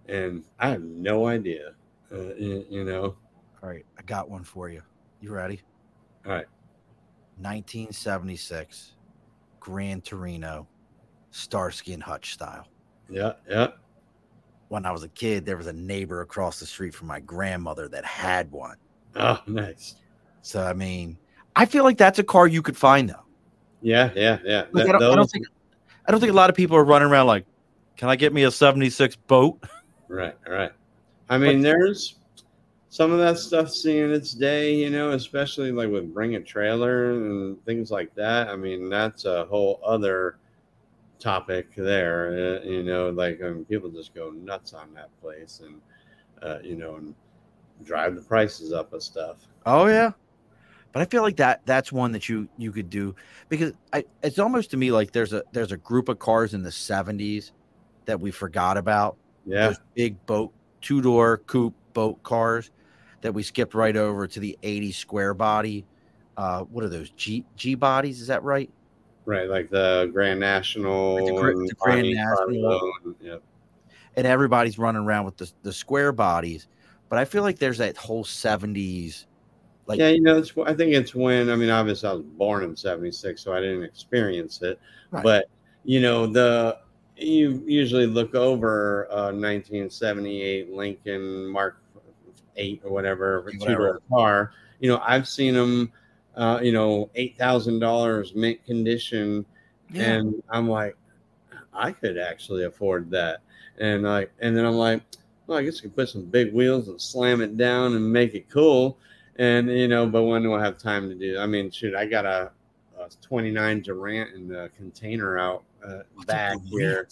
And I have no idea, uh, you, you know? All right. I got one for you. You ready? All right. nineteen seventy-six Grand Torino, Starsky and Hutch style. Yeah. Yeah. When I was a kid, there was a neighbor across the street from my grandmother that had one. Oh, nice. So, I mean, I feel like that's a car you could find, though. Yeah, yeah, yeah. Like, that, I, don't, those... I, don't think, I don't think a lot of people are running around like, can I get me a seventy-six boat? Right, right. I mean, but, there's some of that stuff's seeing its day, you know, especially like with Bring a Trailer and things like that. I mean, that's a whole other topic there, uh, you know, like I mean, people just go nuts on that place and, uh, you know, and drive the prices up and stuff. Oh, yeah. But I feel like that that's one that you you could do because I, it's almost to me like there's a there's a group of cars in the seventies that we forgot about. Yeah. Those big boat, two-door coupe boat cars that we skipped right over to the eighty square body. Uh, what are those? G G bodies, is that right? Right, like the Grand National. Like the, the, the Grand National. And, yep. and everybody's running around with the, the square bodies. But I feel like there's that whole seventies. Like, yeah, you know, it's, I think it's when, I mean, obviously I was born in seventy-six, so I didn't experience it. Right. But, you know, the you usually look over uh, nineteen seventy-eight Lincoln Mark eight or whatever, whatever car. You know, I've seen them, uh, you know, eight thousand dollars mint condition. Yeah. And I'm like, I could actually afford that. And like, and then I'm like, well, I guess I could put some big wheels and slam it down and make it cool. And, you know, but when do I have time to do? I mean, shoot, I got a, a twenty-nine Durant in the container out uh, back here.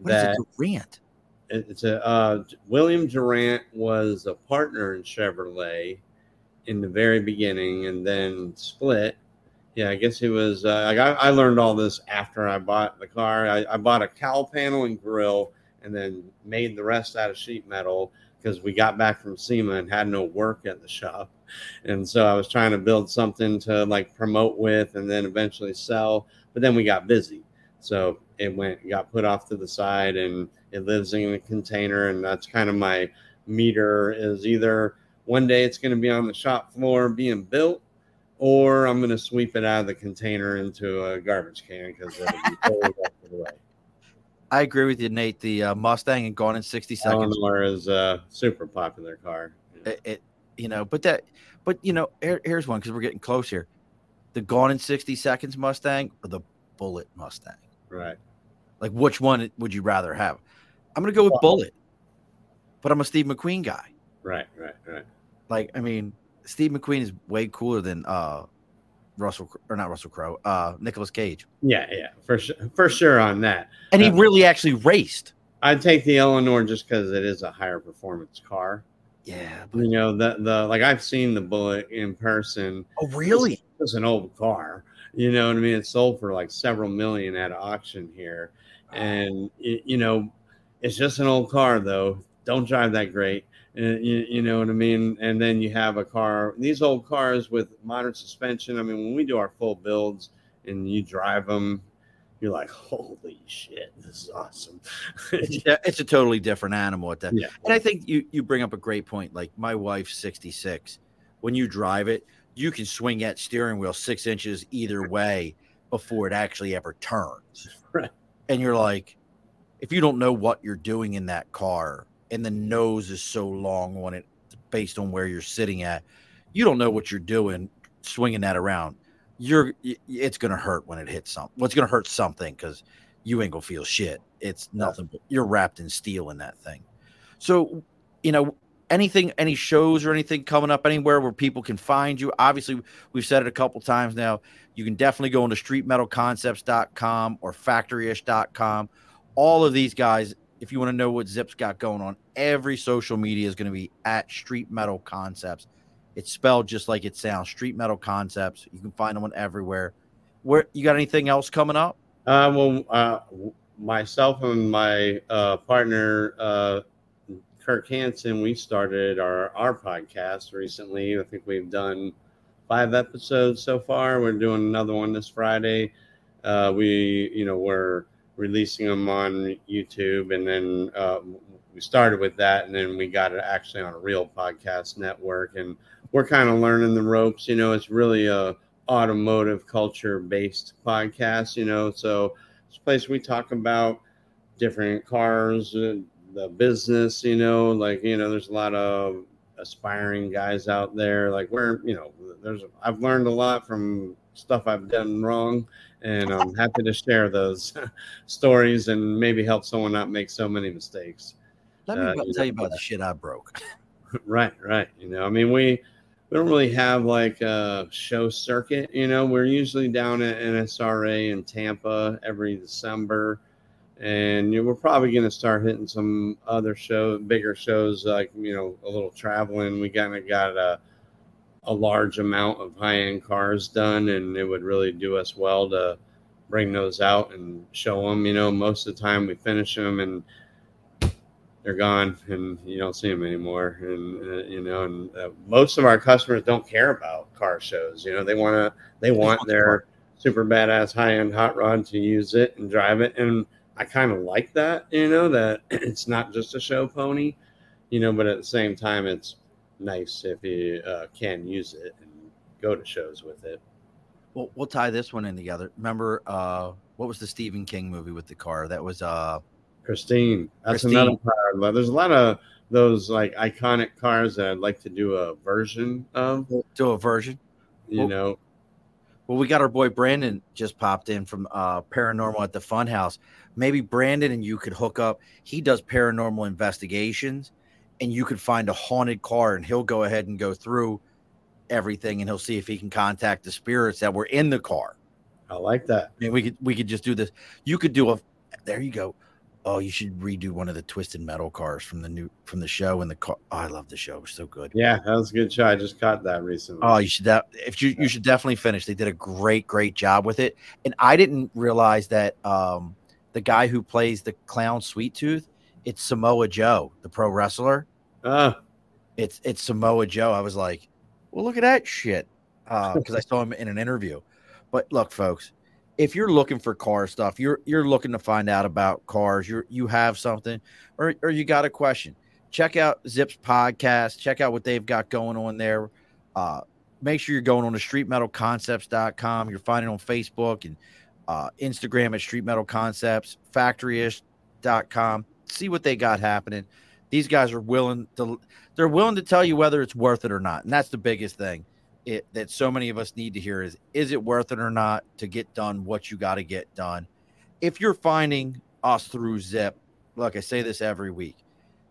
What that, is a Durant? It, it's a uh, William Durant was a partner in Chevrolet in the very beginning and then split. Yeah, I guess he was. Uh, like I, I learned all this after I bought the car. I, I bought a cowl panel and grill and then made the rest out of sheet metal because we got back from SEMA and had no work at the shop. And so I was trying to build something to like promote with and then eventually sell. But then we got busy. So it went, got put off to the side and it lives in a container. And that's kind of my meter is either one day it's going to be on the shop floor being built or I'm going to sweep it out of the container into a garbage can because it'll be totally off to the way. I agree with you, Nate. The uh, Mustang and Gone in sixty Seconds is a super popular car. Yeah. It, it You know, but that, but you know, here, here's one because we're getting close here. The Gone in sixty Seconds Mustang or the Bullet Mustang, right? Like, which one would you rather have? I'm gonna go with Bullet, but I'm a Steve McQueen guy, right? Right, right. Like, I mean, Steve McQueen is way cooler than uh, Russell or not Russell Crowe, uh, Nicolas Cage. Yeah, yeah, for sure, for sure on that. And he uh, really actually raced. I'd take the Eleanor just because it is a higher performance car. Yeah, but, you know the the like I've seen the Bullet in person. Oh, really? It's, it's an old car. You know what I mean? It sold for like several million at auction here, oh. and it, you know, it's just an old car though. Don't drive that great. And you, you know what I mean? And then you have a car. These old cars with modern suspension. I mean, when we do our full builds and you drive them, you're like, holy shit, this is awesome. Yeah, it's a totally different animal at that. Yeah. And I think you, you bring up a great point. Like my wife's sixty-six. When you drive it, you can swing that steering wheel six inches either way before it actually ever turns. Right. And you're like, if you don't know what you're doing in that car and the nose is so long on it based on where you're sitting at, you don't know what you're doing swinging that around. You're it's gonna hurt when it hits something. Well, it's gonna hurt something because you ain't gonna feel shit. It's nothing but you're wrapped in steel in that thing. So, you know, anything, any shows or anything coming up anywhere where people can find you? Obviously, we've said it a couple times now. You can definitely go into street metal concepts dot com or factory ish dot com. All of these guys, if you want to know what Zip's got going on, every social media is gonna be at Street Metal Concepts. It's spelled just like it sounds, Street Metal Concepts. You can find them on everywhere. Where you got anything else coming up? Uh, well, uh, myself and my uh, partner, uh, Kirk Hansen, we started our, our podcast recently. I think we've done five episodes so far. We're doing another one this Friday. Uh, we, you know, we're releasing them on YouTube, and then uh, we started with that, and then we got it actually on a real podcast network, and we're kind of learning the ropes. You know, it's really a automotive culture based podcast, you know, so it's a place we talk about different cars, the business, you know, like, you know, there's a lot of aspiring guys out there. Like we're, you know, there's, I've learned a lot from stuff I've done wrong, and I'm happy to share those stories and maybe help someone not make so many mistakes. Let me uh, tell you about the shit I broke. Right, right. You know, I mean, we we don't really have like a show circuit. You know, we're usually down at N S R A in Tampa every December, and you know, we're probably going to start hitting some other show, bigger shows, like, you know, a little traveling. We kind of got a a large amount of high-end cars done, and it would really do us well to bring those out and show them. You know, most of the time we finish them and they're gone and you don't see them anymore. And, uh, you know, and uh, most of our customers don't care about car shows. You know, they want to, they want their super badass high-end hot rod to use it and drive it. And I kind of like that, you know, that it's not just a show pony, you know, but at the same time, it's nice if you uh, can use it and go to shows with it. Well, we'll tie this one in together. Remember, uh, what was the Stephen King movie with the car? That was uh, Christine. That's Christine. Another car. There's a lot of those like iconic cars that I'd like to do a version of. Do a version? You well, know. Well, we got our boy Brandon just popped in from uh, Paranormal at the Funhouse. Maybe Brandon and you could hook up. He does paranormal investigations, and you could find a haunted car, and he'll go ahead and go through everything, and he'll see if he can contact the spirits that were in the car. I like that. I mean, we could we could just do this. You could do a. There you go. Oh, you should redo one of the Twisted Metal cars from the new from the show and the car. Oh, I love the show. It was so good. Yeah, that was a good show. I just caught that recently. Oh, you should that if you you should definitely finish. They did a great great job with it, and I didn't realize that um, the guy who plays the clown Sweet Tooth, it's Samoa Joe, the pro wrestler. Uh it's it's Samoa Joe. I was like, well, look at that shit, because uh, I saw him in an interview. But look, folks, if you're looking for car stuff, you're you're looking to find out about cars, you you have something, or or you got a question, check out Zip's podcast. Check out what they've got going on there. Uh, make sure you're going on to street metal concepts dot com. You're finding on Facebook and uh, Instagram at Street Metal Concepts, factory ish dot com. See what they got happening. These guys are willing to they're willing to tell you whether it's worth it or not. And that's the biggest thing it, that so many of us need to hear is, is it worth it or not to get done what you got to get done? If you're finding us through Zip, like I say this every week,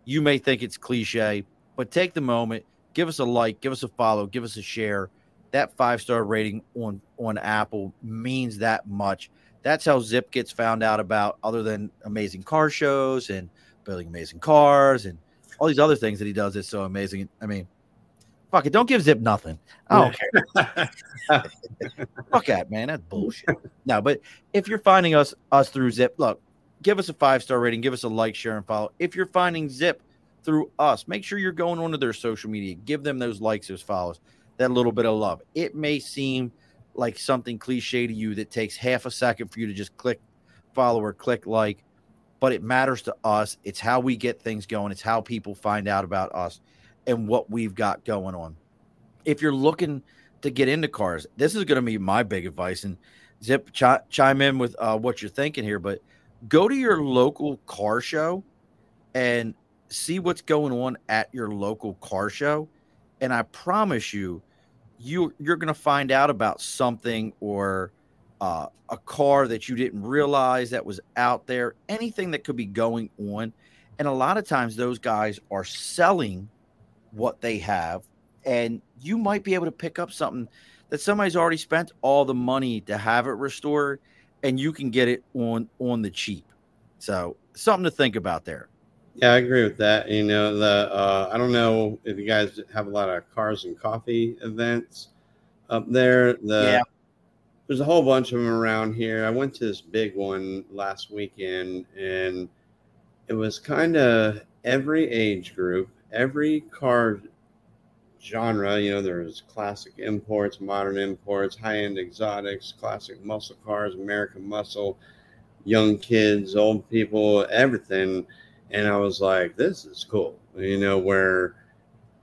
you may think it's cliche, but take the moment, give us a like, give us a follow, give us a share. That five-star rating on, on Apple means that much. That's how Zip gets found out about, other than amazing car shows and building amazing cars and all these other things that he does. It's so amazing. I mean, fuck it. Don't give Zip nothing. I don't care. Fuck that, man. That's bullshit. No, but if you're finding us us through Zip, look, give us a five-star rating. Give us a like, share, and follow. If you're finding Zip through us, make sure you're going onto their social media. Give them those likes, those follows, that little bit of love. It may seem like something cliche to you that takes half a second for you to just click follow or click like, but it matters to us. It's how we get things going. It's how people find out about us and what we've got going on. If you're looking to get into cars, this is going to be my big advice. And Zip, chi- chime in with uh, what you're thinking here, but go to your local car show and see what's going on at your local car show. And I promise you, you you're going to find out about something or uh, a car that you didn't realize that was out there, anything that could be going on. And a lot of times those guys are selling what they have, and you might be able to pick up something that somebody's already spent all the money to have it restored, and you can get it on, on the cheap. So something to think about there. Yeah, I agree with that. You know, the uh, I don't know if you guys have a lot of cars and coffee events up there. The, yeah. There's a whole bunch of them around here. I went to this big one last weekend, and it was kind of every age group, every car genre. You know, there's classic imports, modern imports, high-end exotics, classic muscle cars, American muscle, young kids, old people, everything. And I was like, this is cool, you know, where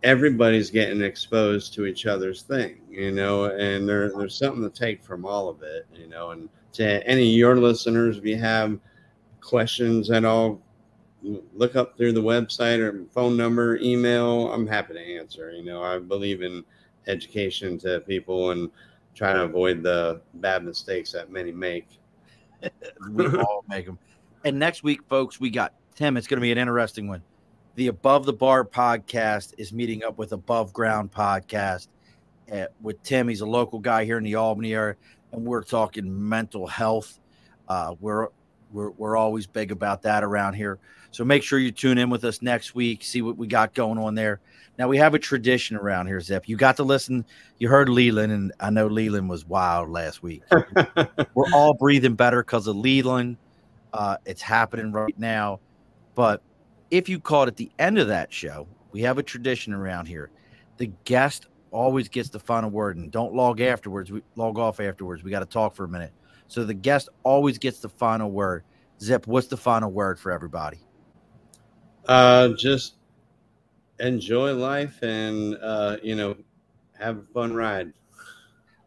everybody's getting exposed to each other's thing, you know, and there, there's something to take from all of it, you know. And to any of your listeners, if you have questions at all, look up through the website or phone number, email. I'm happy to answer. You know, I believe in education to people and try to avoid the bad mistakes that many make. We all make them. And next week, folks, we got Tim, it's going to be an interesting one. The Above the Bar podcast is meeting up with Above Ground podcast at, with Tim. He's a local guy here in the Albany area, and we're talking mental health. Uh, we're, we're we're always big about that around here. So make sure you tune in with us next week, see what we got going on there. Now, we have a tradition around here, Zip. You got to listen. You heard Leland, and I know Leland was wild last week. We're all breathing better because of Leland. Uh, it's happening right now. But if you caught at the end of that show, we have a tradition around here. The guest always gets the final word, and don't log afterwards. We log off afterwards. We got to talk for a minute. So the guest always gets the final word. Zip, what's the final word for everybody? Uh, just enjoy life and, uh, you know, have a fun ride.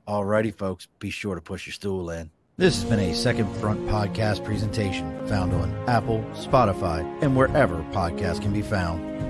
All righty, folks. Be sure to push your stool in. This has been a Second Front podcast presentation found on Apple, Spotify, and wherever podcasts can be found.